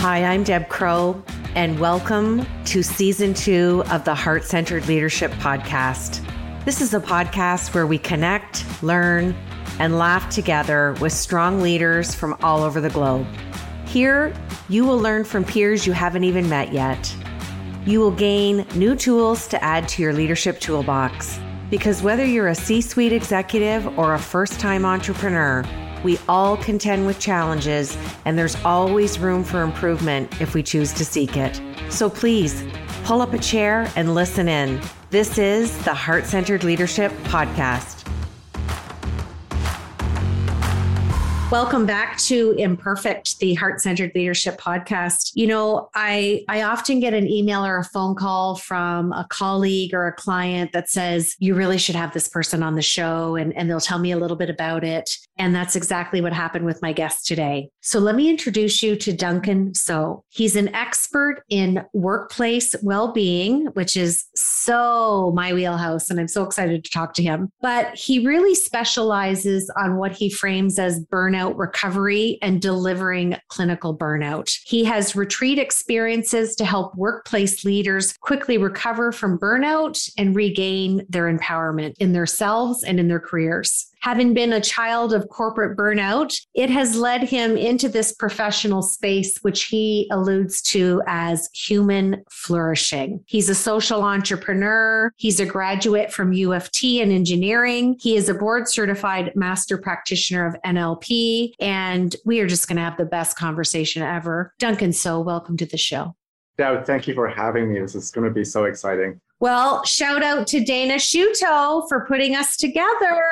Hi, I'm Deb Crowe, and welcome to Season 2 of the Heart-Centered Leadership Podcast. This is a podcast where we connect, learn, and laugh together with strong leaders from all over the globe. Here, you will learn from peers you haven't even met yet. You will gain new tools to add to your leadership toolbox, because whether you're a C-suite executive or a first-time entrepreneur, we all contend with challenges, and there's always room for improvement if we choose to seek it. So please, pull up a chair and listen in. This is the Heart-Centered Leadership Podcast. Welcome back to Imperfect, the Heart-Centered Leadership Podcast. You know, I often get an email or a phone call from a colleague or a client that says, you really should have this person on the show, and they'll tell me a little bit about it. And that's exactly what happened with my guest today. So let me introduce you to Duncan So. He's an expert in workplace well-being, which is so my wheelhouse, and I'm so excited to talk to him. But he really specializes on what he frames as burnout recovery and delivering clinical burnout. He has retreat experiences to help workplace leaders quickly recover from burnout and regain their empowerment in themselves and in their careers. Having been a child of corporate burnout, it has led him into this professional space, which he alludes to as human flourishing. He's a social entrepreneur. He's a graduate from UFT in engineering. He is a board-certified master practitioner of NLP, and we are just going to have the best conversation ever. Duncan So, welcome to the show. Deb, thank you for having me. This is going to be so exciting. Well, shout out to Dana Shuto for putting us together.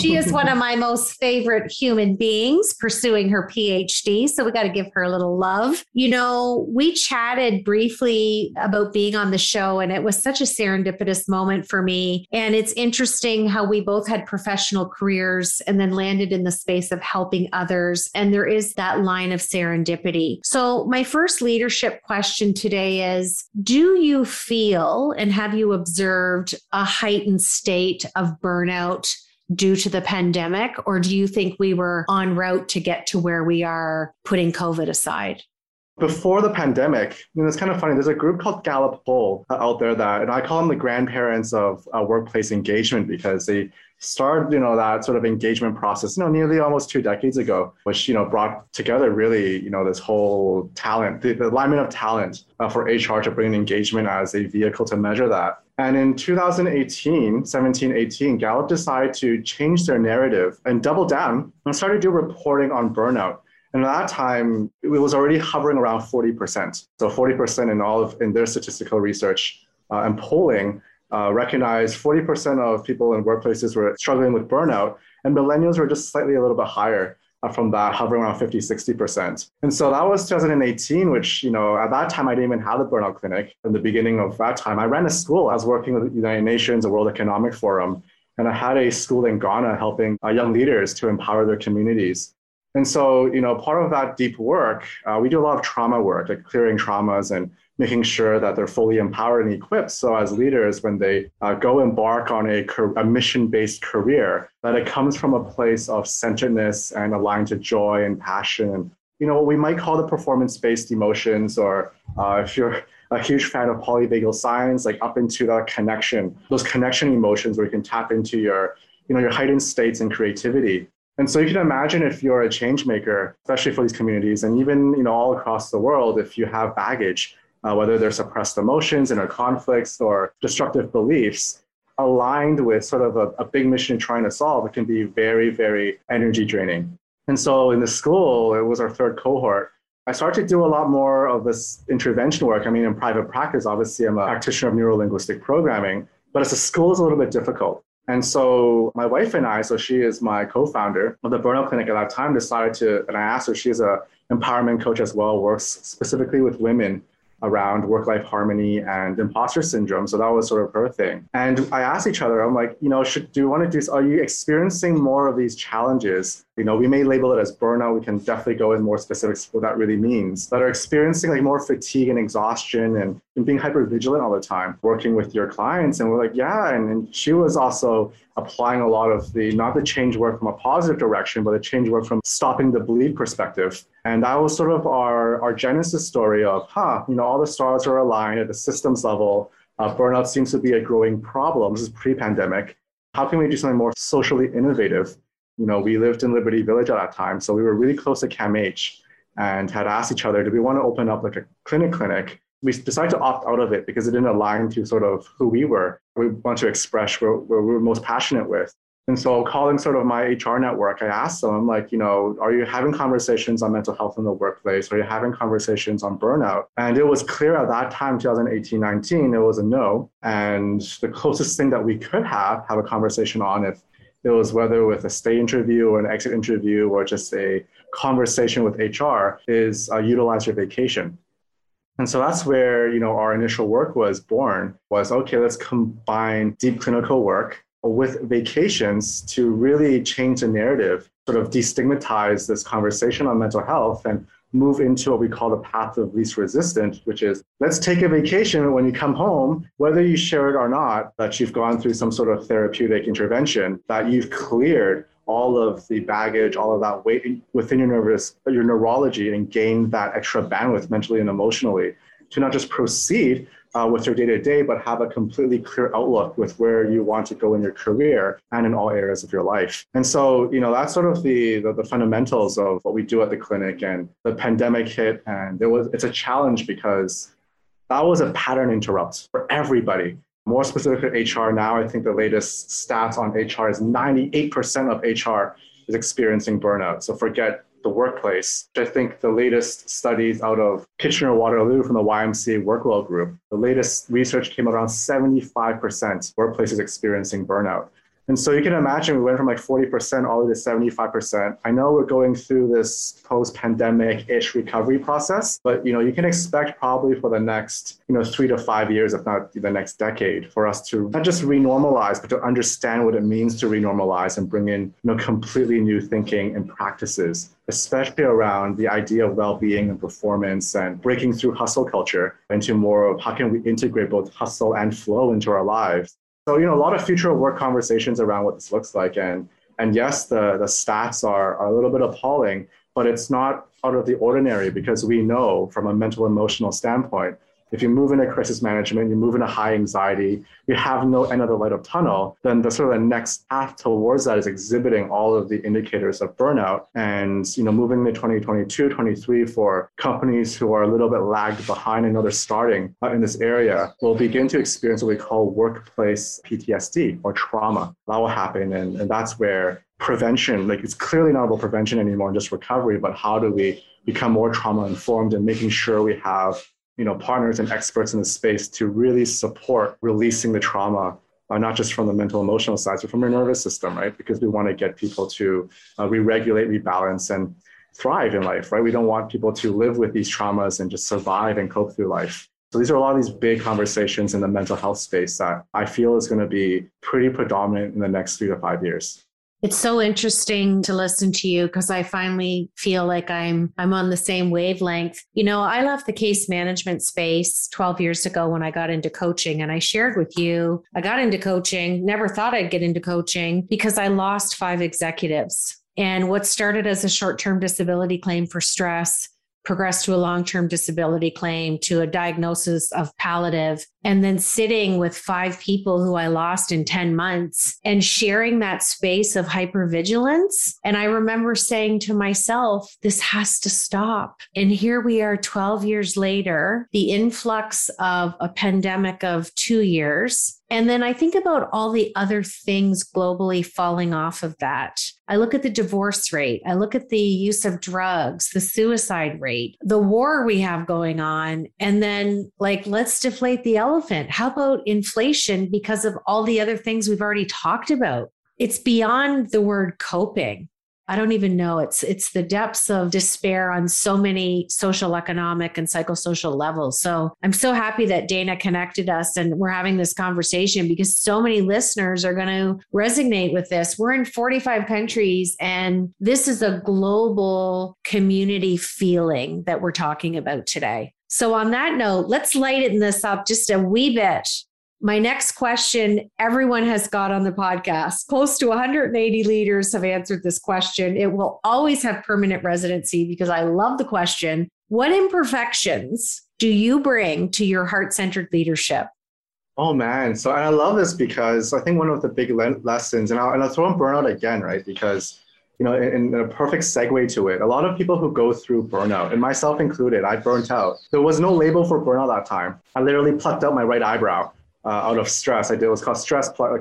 She is one of my most favorite human beings pursuing her PhD. So we got to give her a little love. You know, we chatted briefly about being on the show, and it was such a serendipitous moment for me. And it's interesting how we both had professional careers and then landed in the space of helping others. And there is that line of serendipity. So my first leadership question today is, do you feel, and have you observed, a heightened state of burnout due to the pandemic? Or do you think we were en route to get to where we are, putting COVID aside? Before the pandemic, you know, it's kind of funny. There's a group called Gallup Bull out there that, and I call them the grandparents of workplace engagement, because they started, you know, that sort of engagement process, you know, nearly almost 2 decades ago, which, you know, brought together really, you know, this whole talent, the alignment of talent for HR to bring engagement as a vehicle to measure that. And in 2017, 18, Gallup decided to change their narrative and double down and started to do reporting on burnout. And at that time, it was already hovering around 40%. So 40% in their statistical research and polling recognized 40% of people in workplaces were struggling with burnout, and millennials were just slightly a little bit higher from that, hovering around 50, 60%. And so that was 2018, which, you know, at that time, I didn't even have the burnout clinic. In the beginning of that time, I ran a school. I was working with the United Nations, the World Economic Forum, and I had a school in Ghana helping young leaders to empower their communities. And so, you know, part of that deep work, we do a lot of trauma work, like clearing traumas and making sure that they're fully empowered and equipped. So as leaders, when they go embark on a mission-based career, that it comes from a place of centeredness and aligned to joy and passion. You know, what we might call the performance-based emotions, or if you're a huge fan of polyvagal science, like up into that connection, those connection emotions where you can tap into your, you know, your heightened states and creativity. And so you can imagine, if you're a change maker, especially for these communities, and even, you know, all across the world, if you have baggage, whether they're suppressed emotions, inner conflicts, or destructive beliefs, aligned with sort of a big mission you're trying to solve, it can be very, very energy draining. And so in the school, it was our third cohort, I started to do a lot more of this intervention work. I mean, in private practice, obviously, I'm a practitioner of neuro-linguistic programming, but as a school, it's a little bit difficult. And so my wife and I, so she is my co-founder of the burnout clinic at that time, decided to, and I asked her, she's an empowerment coach as well, works specifically with women around work-life harmony and imposter syndrome. So that was sort of her thing. And I asked each other, I'm like, you know, do you want to do, are you experiencing more of these challenges You know, we may label it as burnout. We can definitely go in more specifics what that really means, that are experiencing like more fatigue and exhaustion and being hypervigilant all the time, working with your clients. And we're like, yeah. And she was also applying a lot of the, not the change work from a positive direction, but the change work from stopping the bleed perspective. And that was sort of our genesis story of, you know, all the stars are aligned at the systems level. Burnout seems to be a growing problem. This is pre-pandemic. How can we do something more socially innovative? You know, we lived in Liberty Village at that time, so we were really close to CAMH and had asked each other, do we want to open up like a clinic? We decided to opt out of it because it didn't align to sort of who we were. We want to express where we were most passionate with. And so calling sort of my HR network, I asked them, I'm like, you know, are you having conversations on mental health in the workplace? Are you having conversations on burnout? And it was clear at that time, 2018, 19, it was a no. And the closest thing that we could have a conversation on if it was whether with a stay interview or an exit interview or just a conversation with HR is utilize your vacation. And so that's where, you know, our initial work was born was, okay, let's combine deep clinical work with vacations to really change the narrative, sort of destigmatize this conversation on mental health and move into what we call the path of least resistance, which is let's take a vacation and when you come home, whether you share it or not, that you've gone through some sort of therapeutic intervention, that you've cleared all of the baggage, all of that weight within your neurology and gained that extra bandwidth mentally and emotionally to not just proceed with your day-to-day, but have a completely clear outlook with where you want to go in your career and in all areas of your life. And so, you know, that's sort of the fundamentals of what we do at the clinic. And the pandemic hit, and it's a challenge because that was a pattern interrupt for everybody. More specifically, HR now, I think the latest stats on HR is 98% of HR is experiencing burnout. So forget the workplace. I think the latest studies out of Kitchener-Waterloo from the YMCA WorkWell Group, the latest research came around 75% workplaces experiencing burnout. And so you can imagine we went from like 40% all the way to 75%. I know we're going through this post-pandemic-ish recovery process, but you know, you can expect probably for the next, you know, 3 to 5 years, if not the next decade, for us to not just renormalize, but to understand what it means to renormalize and bring in, you know, completely new thinking and practices, especially around the idea of well-being and performance and breaking through hustle culture into more of how can we integrate both hustle and flow into our lives. So, you know, a lot of future work conversations around what this looks like. And yes, the stats are a little bit appalling, but it's not out of the ordinary because we know from a mental, emotional standpoint, if you move into crisis management, you move into high anxiety, you have no end of the light of tunnel, then the sort of the next path towards that is exhibiting all of the indicators of burnout. And, you know, moving to 2022, 23 for companies who are a little bit lagged behind and others starting in this area will begin to experience what we call workplace PTSD or trauma. That will happen. And that's where prevention, like it's clearly not about prevention anymore and just recovery, but how do we become more trauma informed and making sure we have, you know, partners and experts in the space to really support releasing the trauma, not just from the mental, emotional side, but from your nervous system, right? Because we want to get people to re-regulate, rebalance, and thrive in life, right? We don't want people to live with these traumas and just survive and cope through life. So these are a lot of these big conversations in the mental health space that I feel is going to be pretty predominant in the next 3 to 5 years. It's so interesting to listen to you because I finally feel like I'm on the same wavelength. You know, I left the case management space 12 years ago when I got into coaching, and I shared with you, I got into coaching, never thought I'd get into coaching because I lost 5 executives. And what started as a short-term disability claim for stress progressed to a long-term disability claim, to a diagnosis of palliative, and then sitting with 5 people who I lost in 10 months and sharing that space of hypervigilance. And I remember saying to myself, this has to stop. And here we are 12 years later, the influx of a pandemic of 2 years. And then I think about all the other things globally falling off of that. I look at the divorce rate. I look at the use of drugs, the suicide rate, the war we have going on. And then like, let's deflate the elephant. How about inflation because of all the other things we've already talked about? It's beyond the word coping. I don't even know. It's the depths of despair on so many social, economic, and psychosocial levels. So I'm so happy that Dana connected us and we're having this conversation, because so many listeners are going to resonate with this. We're in 45 countries, and this is a global community feeling that we're talking about today. So on that note, let's lighten this up just a wee bit. My next question, everyone has got on the podcast. Close to 180 leaders have answered this question. It will always have permanent residency because I love the question. What imperfections do you bring to your heart-centered leadership? Oh, man. So I love this because I think one of the big lessons, and I'll throw in burnout again, right? Because, you know, in a perfect segue to it, a lot of people who go through burnout, and myself included, I burnt out. There was no label for burnout that time. I literally plucked out my right eyebrow. Out of stress. I did what's called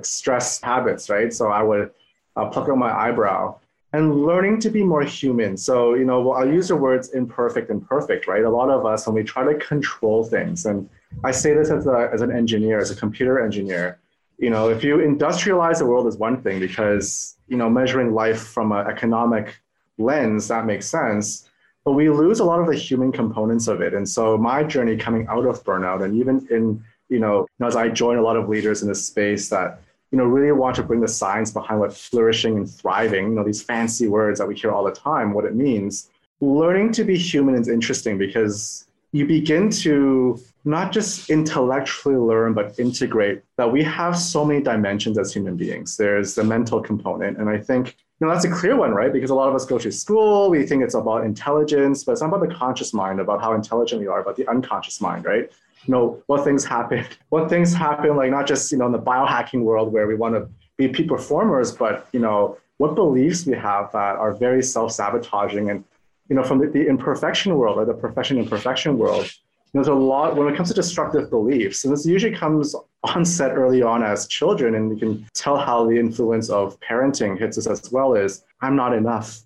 stress habits, right? So I would pluck out my eyebrow and learning to be more human. So, you know, I'll use the words imperfect and perfect, right? A lot of us, when we try to control things, and I say this as an engineer, as a computer engineer, you know, if you industrialize the world is one thing because, you know, measuring life from an economic lens, that makes sense. But we lose a lot of the human components of it. And so my journey coming out of burnout and even in, you know, as I join a lot of leaders in this space that, you know, really want to bring the science behind what flourishing and thriving, you know, these fancy words that we hear all the time, what it means. Learning to be human is interesting because you begin to not just intellectually learn, but integrate that we have so many dimensions as human beings. There's the mental component. And I think, you know, that's a clear one, right? Because a lot of us go to school, we think it's about intelligence, but it's not about the conscious mind, about how intelligent we are, about the unconscious mind, right? You know, what things happen, like not just, you know, in the biohacking world where we want to be peak performers, but, you know, what beliefs we have that are very self-sabotaging. And, you know, from the imperfection world or the imperfection world, you know, there's a lot when it comes to destructive beliefs. And this usually comes on set early on as children. And you can tell how the influence of parenting hits us as well is, I'm not enough.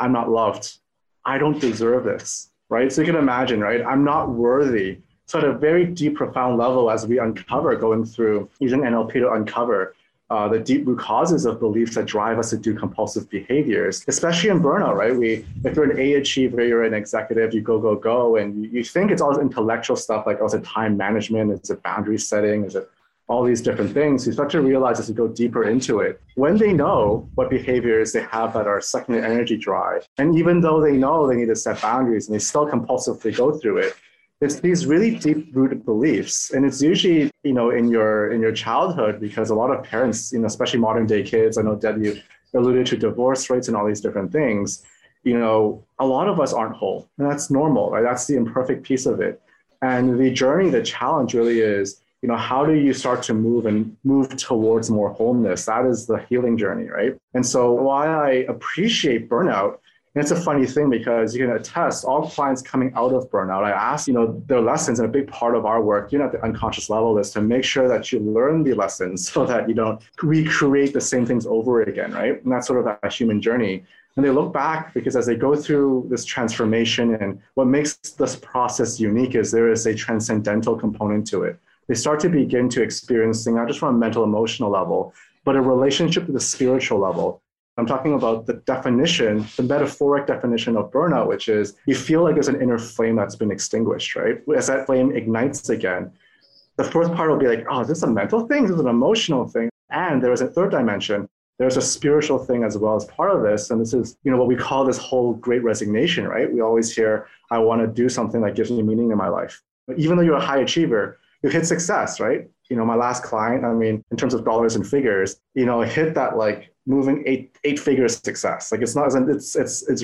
I'm not loved. I don't deserve this, right? So you can imagine, right? I'm not worthy. So at a very deep, profound level, as we uncover, going through using NLP to uncover the deep root causes of beliefs that drive us to do compulsive behaviors, especially in burnout, right? If you're an A achiever, you're an executive, you go, and you think it's all this intellectual stuff, like, oh, is it time management? Is it boundary setting? Is it all these different things? You start to realize as you go deeper into it, when they know what behaviors they have that are sucking their energy dry, and even though they know they need to set boundaries and they still compulsively go through it, it's these really deep-rooted beliefs, and it's usually, you know, in your childhood, because a lot of parents, you know, especially modern-day kids, I know Deb, you alluded to divorce rates and all these different things. You know, a lot of us aren't whole, and that's normal, right? That's the imperfect piece of it, and the journey, the challenge, really is, you know, how do you start to move towards more wholeness? That is the healing journey, right? And so, while I appreciate burnout. And it's a funny thing because you can attest all clients coming out of burnout. I ask, you know, their lessons, and a big part of our work, you know, at the unconscious level is to make sure that you learn the lessons so that you don't recreate the same things over again, right? And that's sort of that human journey. And they look back because as they go through this transformation, and what makes this process unique is there is a transcendental component to it. They start to begin to experience things, not just from a mental, emotional level, but a relationship to the spiritual level. I'm talking about the definition, the metaphoric definition of burnout, which is you feel like there's an inner flame that's been extinguished, right? As that flame ignites again, the first part will be like, oh, is this a mental thing? Is this an emotional thing? And there is a third dimension. There's a spiritual thing as well as part of this. And this is, you know, what we call this whole great resignation, right? We always hear, I want to do something that gives me meaning in my life. But even though you're a high achiever, you hit success, right? You know, my last client, I mean, in terms of dollars and figures, you know, hit that like moving eight figures success. Like it's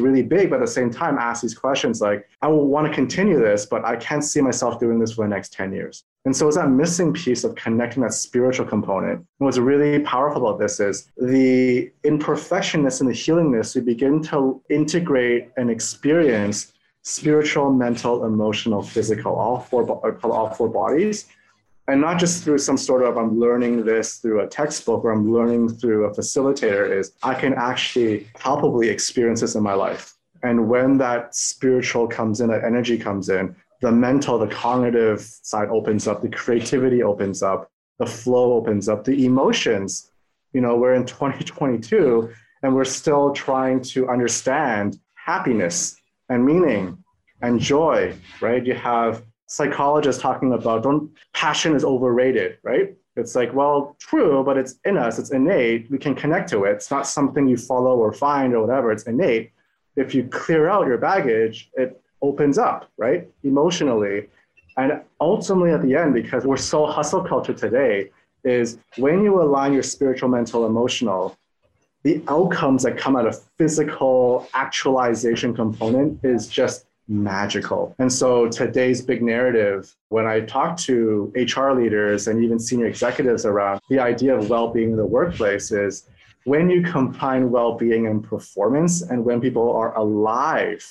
really big, but at the same time, ask these questions like, I will want to continue this, but I can't see myself doing this for the next 10 years. And so it's that missing piece of connecting that spiritual component. And what's really powerful about this is the imperfectionness and the healingness, we begin to integrate and experience spiritual, mental, emotional, physical, all four bodies. And not just through some sort of, I'm learning this through a textbook or I'm learning through a facilitator, is I can actually palpably experience this in my life. And when that spiritual comes in, that energy comes in, the mental, the cognitive side opens up, the creativity opens up, the flow opens up, the emotions, you know, we're in 2022. and we're still trying to understand happiness and meaning and joy, right? You have psychologists talking about passion is overrated, right? It's like, well, true, but it's in us, it's innate, we can connect to it. It's not something you follow or find or whatever, it's innate. If you clear out your baggage, it opens up, right, emotionally. And ultimately at the end, because we're so hustle culture today, is when you align your spiritual, mental, emotional, the outcomes that come out of physical actualization component is just magical. And so today's big narrative, when I talk to HR leaders and even senior executives around the idea of well-being in the workplace, is when you combine well-being and performance, and when people are alive,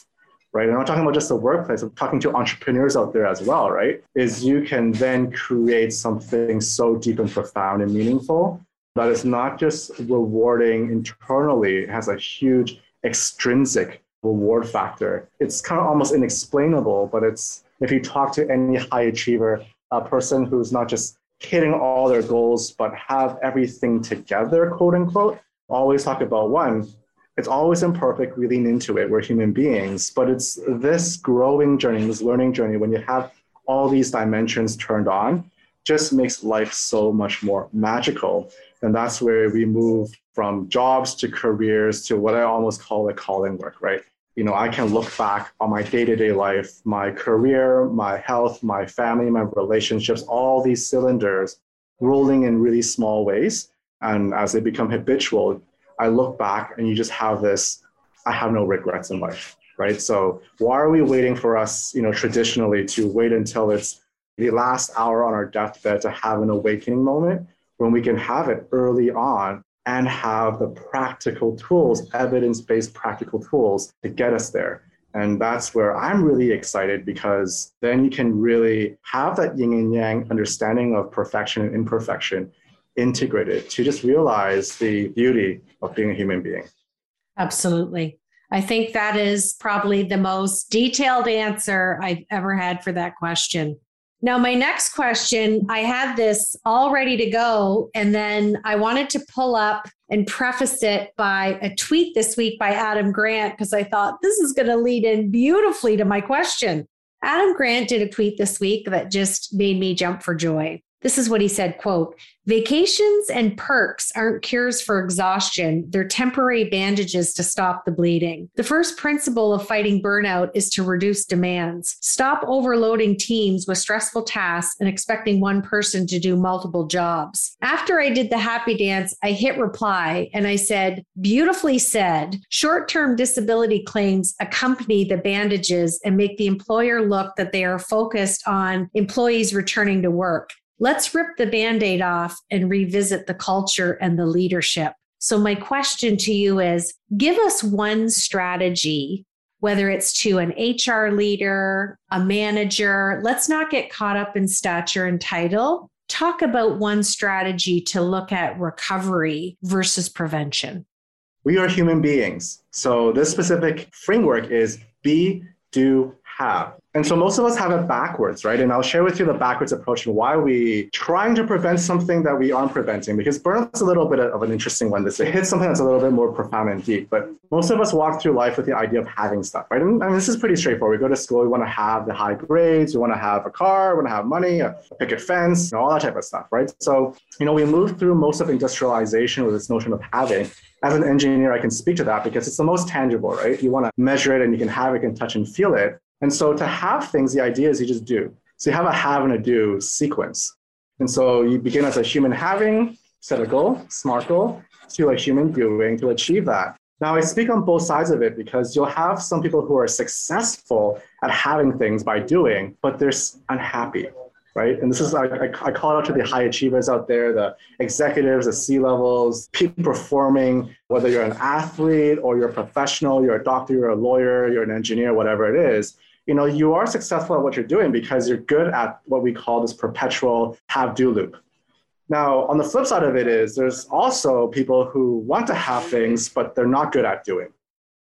right? And I'm not talking about just the workplace, I'm talking to entrepreneurs out there as well, right? Is you can then create something so deep and profound and meaningful that it's not just rewarding internally, it has a huge extrinsic reward factor. It's kind of almost inexplainable, but it's, if you talk to any high achiever, a person who's not just hitting all their goals, but have everything together, quote unquote, always talk about one, it's always imperfect, we lean into it, we're human beings, but it's this growing journey, this learning journey, when you have all these dimensions turned on, just makes life so much more magical. And that's where we move from jobs to careers to what I almost call a calling work, right? You know, I can look back on my day-to-day life, my career, my health, my family, my relationships, all these cylinders rolling in really small ways. And as they become habitual, I look back and you just have this, I have no regrets in life, right? So why are we waiting for us, you know, traditionally to wait until it's the last hour on our deathbed to have an awakening moment when we can have it early on and have the practical tools, evidence-based practical tools to get us there. And that's where I'm really excited, because then you can really have that yin and yang understanding of perfection and imperfection integrated to just realize the beauty of being a human being. Absolutely. I think that is probably the most detailed answer I've ever had for that question. Now, my next question, I had this all ready to go, and then I wanted to pull up and preface it by a tweet this week by Adam Grant, because I thought this is going to lead in beautifully to my question. Adam Grant did a tweet this week that just made me jump for joy. This is what he said, quote, "Vacations and perks aren't cures for exhaustion. They're temporary bandages to stop the bleeding. The first principle of fighting burnout is to reduce demands. Stop overloading teams with stressful tasks and expecting one person to do multiple jobs." After I did the happy dance, I hit reply and I said, "Beautifully said. Short-term disability claims accompany the bandages and make the employer look that they are focused on employees returning to work. Let's rip the Band-Aid off and revisit the culture and the leadership." So my question to you is, give us one strategy, whether it's to an HR leader, a manager. Let's not get caught up in stature and title. Talk about one strategy to look at recovery versus prevention. We are human beings. So this specific framework is be, do, have. And so most of us have it backwards, right? And I'll share with you the backwards approach and why we trying to prevent something that we aren't preventing, because burnout's a little bit of an interesting one. It hits something that's a little bit more profound and deep, but most of us walk through life with the idea of having stuff, right? And this is pretty straightforward. We go to school, we want to have the high grades, we want to have a car, we want to have money, a picket fence, and all that type of stuff, right? So, you know, we move through most of industrialization with this notion of having. As an engineer, I can speak to that because it's the most tangible, right? You want to measure it and you can have it, can touch and feel it. And so to have things, the idea is you just do. So you have a have and a do sequence. And so you begin as a human having, set a goal, smart goal, to a human doing to achieve that. Now I speak on both sides of it because you'll have some people who are successful at having things by doing, but they're unhappy, right? And this is, I call out to the high achievers out there, the executives, the C-levels, peak performing, whether you're an athlete or you're a professional, you're a doctor, you're a lawyer, you're an engineer, whatever it is. You know, you are successful at what you're doing because you're good at what we call this perpetual have-do loop. Now, on the flip side of it is there's also people who want to have things, but they're not good at doing.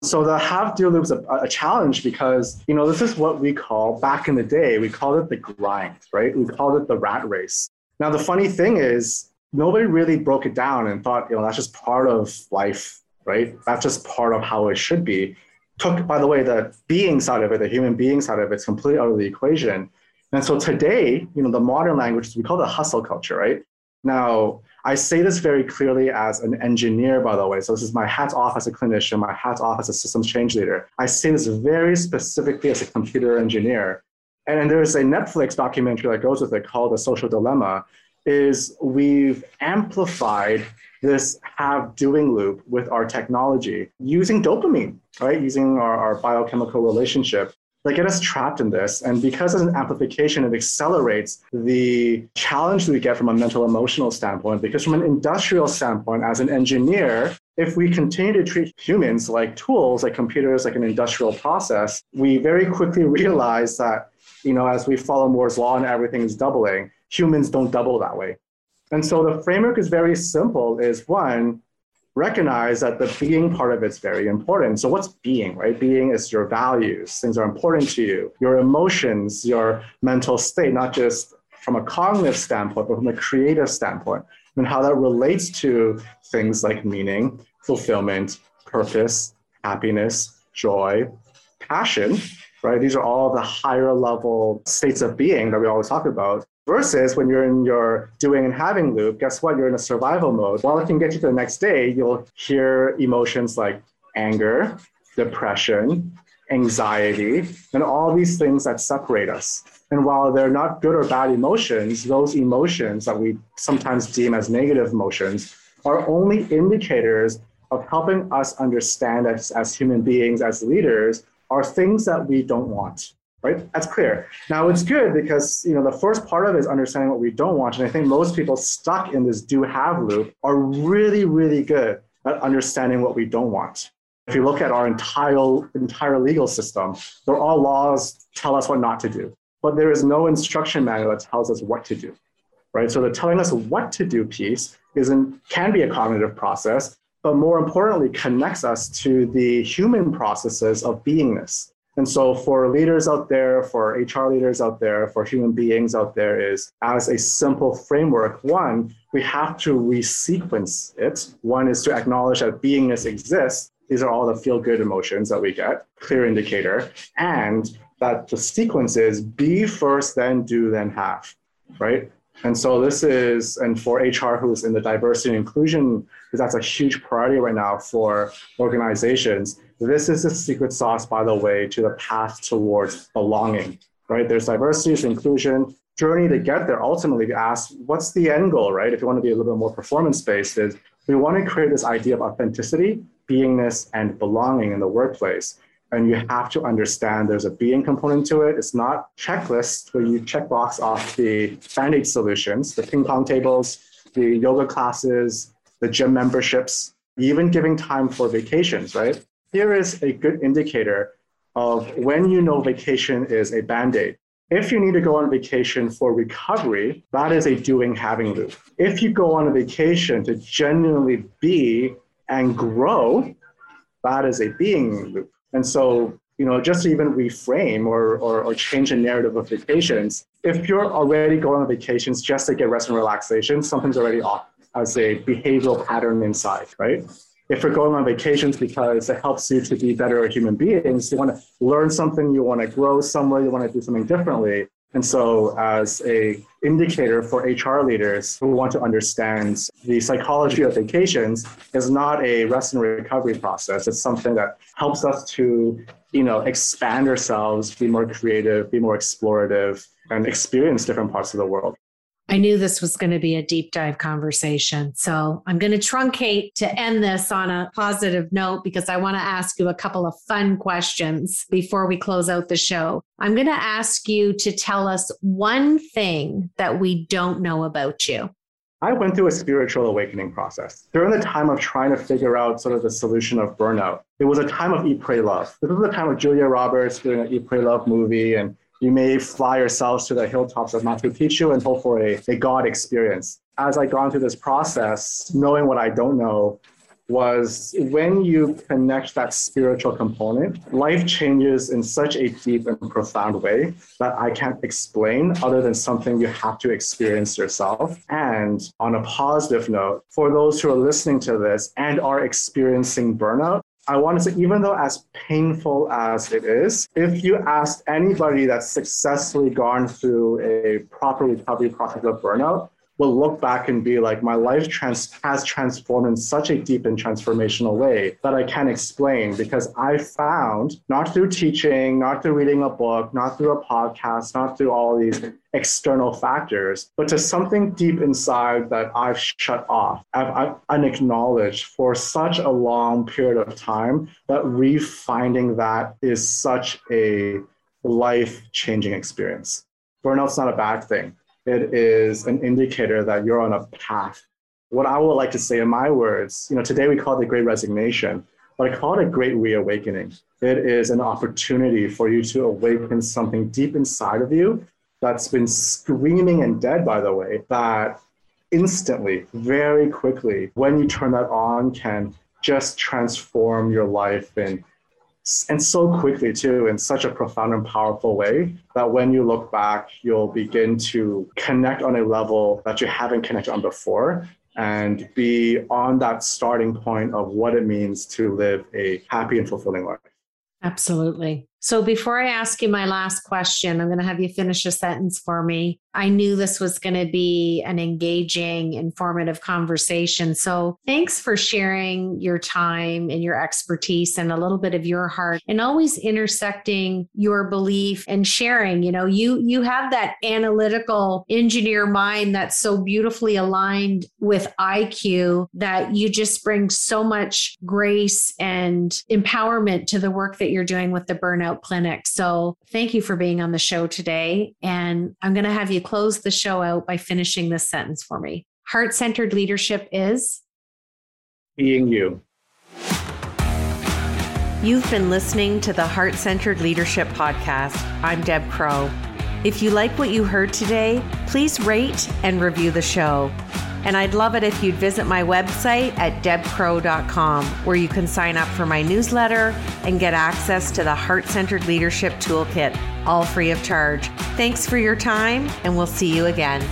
So the have-do loop is a challenge because, you know, this is what we call, back in the day, we called it the grind, right? We called it the rat race. Now, the funny thing is nobody really broke it down and thought, you know, that's just part of life. right? That's just part of how it should be. Took, by the way, the being side of it, the human being side of it, is completely out of the equation. And so today, you know, the modern language, we call it a hustle culture, right? Now, I say this very clearly as an engineer, by the way. So this is my hats off as a clinician, my hats off as a systems change leader. I say this very specifically as a computer engineer. And there's a Netflix documentary that goes with it called The Social Dilemma, is we've amplified this have-doing loop with our technology using dopamine, right? Using our biochemical relationship. They get us trapped in this. And because it's an amplification, it accelerates the challenge that we get from a mental emotional standpoint, because from an industrial standpoint, as an engineer, if we continue to treat humans like tools, like computers, like an industrial process, we very quickly realize that, you know, as we follow Moore's law and everything is doubling, humans don't double that way. And so the framework is very simple, is one, recognize that the being part of it's very important. So what's being, right? Being is your values, things are important to you, your emotions, your mental state, not just from a cognitive standpoint, but from a creative standpoint, and how that relates to things like meaning, fulfillment, purpose, happiness, joy, passion, right? These are all the higher level states of being that we always talk about. Versus when you're in your doing and having loop, guess what? You're in a survival mode. While it can get you to the next day, you'll hear emotions like anger, depression, anxiety, and all these things that separate us. And while they're not good or bad emotions, those emotions that we sometimes deem as negative emotions are only indicators of helping us understand as human beings, as leaders, are things that we don't want. Right? That's clear. Now, it's good because, you know, the first part of it is understanding what we don't want. And I think most people stuck in this do-have loop are really, really good at understanding what we don't want. If you look at our entire legal system, they're all laws tell us what not to do. But there is no instruction manual that tells us what to do, right? So the telling us what to do piece can be a cognitive process, but more importantly, connects us to the human processes of beingness. And so for leaders out there, for HR leaders out there, for human beings out there, is as a simple framework, one, we have to resequence it. One is to acknowledge that beingness exists. These are all the feel-good emotions that we get, clear indicator, and that the sequence is be first, then do, then have, right? And so this is, and for HR who's in the diversity and inclusion, because that's a huge priority right now for organizations, this is the secret sauce, by the way, to the path towards belonging, right? There's diversity, there's inclusion, journey to get there. Ultimately, we ask, what's the end goal, right? If you want to be a little bit more performance-based, is we want to create this idea of authenticity, beingness, and belonging in the workplace. And you have to understand there's a being component to it. It's not checklists where you checkbox off the Band-Aid solutions, the ping pong tables, the yoga classes, the gym memberships, even giving time for vacations, right? Here is a good indicator of when you know vacation is a Band-Aid. If you need to go on vacation for recovery, that is a doing having loop. If you go on a vacation to genuinely be and grow, that is a being loop. And so, you know, just to even reframe or change the narrative of vacations, if you're already going on vacations just to get rest and relaxation, something's already off as a behavioral pattern inside, right? If you're going on vacations because it helps you to be better at human beings, you want to learn something, you want to grow somewhere, you want to do something differently. And so as an indicator for HR leaders who want to understand the psychology of vacations is not a rest and recovery process. It's something that helps us to, you know, expand ourselves, be more creative, be more explorative, and experience different parts of the world. I knew this was going to be a deep dive conversation. So I'm going to truncate to end this on a positive note, because I want to ask you a couple of fun questions before we close out the show. I'm going to ask you to tell us one thing that we don't know about you. I went through a spiritual awakening process during the time of trying to figure out sort of the solution of burnout. It was a time of Eat, Pray, Love. This was the time of Julia Roberts doing an Eat, Pray, Love movie, and you may fly yourselves to the hilltops of Machu Picchu and hope for a God experience. As I gone through this process, knowing what I don't know, was when you connect that spiritual component, life changes in such a deep and profound way that I can't explain other than something you have to experience yourself. And on a positive note, for those who are listening to this and are experiencing burnout, I want to say, even though as painful as it is, if you asked anybody that's successfully gone through a proper recovery process of burnout, will look back and be like, my life has transformed in such a deep and transformational way that I can't explain, because I found, not through teaching, not through reading a book, not through a podcast, not through all these external factors, but to something deep inside that I've shut off, I've unacknowledged for such a long period of time, that refinding that is such a life-changing experience. Burnout's not a bad thing. It is an indicator that you're on a path. What I would like to say in my words, today we call it the Great Resignation, but I call it a Great Reawakening. It is an opportunity for you to awaken something deep inside of you that's been screaming and dead, by the way, that instantly, very quickly, when you turn that on, can just transform your life and so quickly too, in such a profound and powerful way that when you look back, you'll begin to connect on a level that you haven't connected on before, and be on that starting point of what it means to live a happy and fulfilling life. Absolutely. So before I ask you my last question, I'm going to have you finish a sentence for me. I knew this was going to be an engaging, informative conversation. So thanks for sharing your time and your expertise and a little bit of your heart, and always intersecting your belief and sharing. You have that analytical engineer mind that's so beautifully aligned with IQ, that you just bring so much grace and empowerment to the work that you're doing with the burnout clinic. So thank you for being on the show today. And I'm going to have you close the show out by finishing this sentence for me. Heart-centered leadership is being you. You've been listening to the Heart-Centered Leadership Podcast. I'm Deb Crowe. If you like what you heard today, please rate and review the show. And I'd love it if you'd visit my website at debcrowe.com, where you can sign up for my newsletter and get access to the Heart-Centered Leadership Toolkit, all free of charge. Thanks for your time, and we'll see you again.